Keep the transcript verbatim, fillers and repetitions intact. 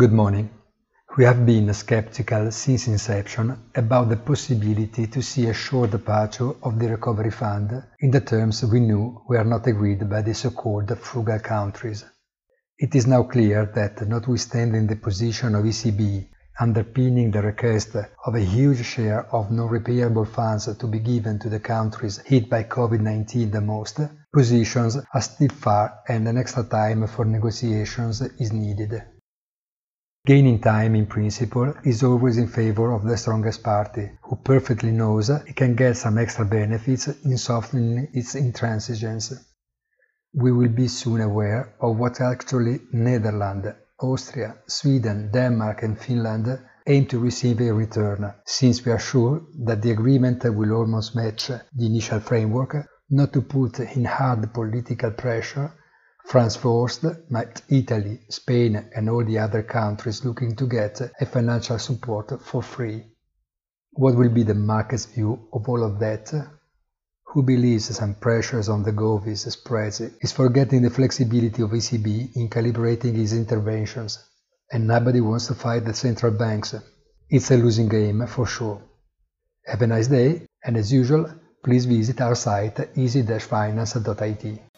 Good morning. We have been skeptical since inception about the possibility to see a short departure of the recovery fund in the terms we knew were not agreed by the so-called frugal countries. It is now clear that, notwithstanding the position of E C B underpinning the request of a huge share of non-repayable funds to be given to the countries hit by COVID nineteen the most, positions are still far and an extra time for negotiations is needed. Gaining time, in principle, is always in favor of the strongest party, who perfectly knows it can get some extra benefits in softening its intransigence. We will be soon aware of what actually Netherlands, Austria, Sweden, Denmark and Finland aim to receive in return, since we are sure that the agreement will almost match the initial framework, not to put in hard political pressure France forced, but Italy, Spain and all the other countries looking to get a financial support for free. What will be the market's view of all of that? Who believes some pressures on the Govies spreads is forgetting the flexibility of E C B in calibrating its interventions, and nobody wants to fight the central banks. It's a losing game for sure. Have a nice day, and as usual, please visit our site easy dash finance dot I T.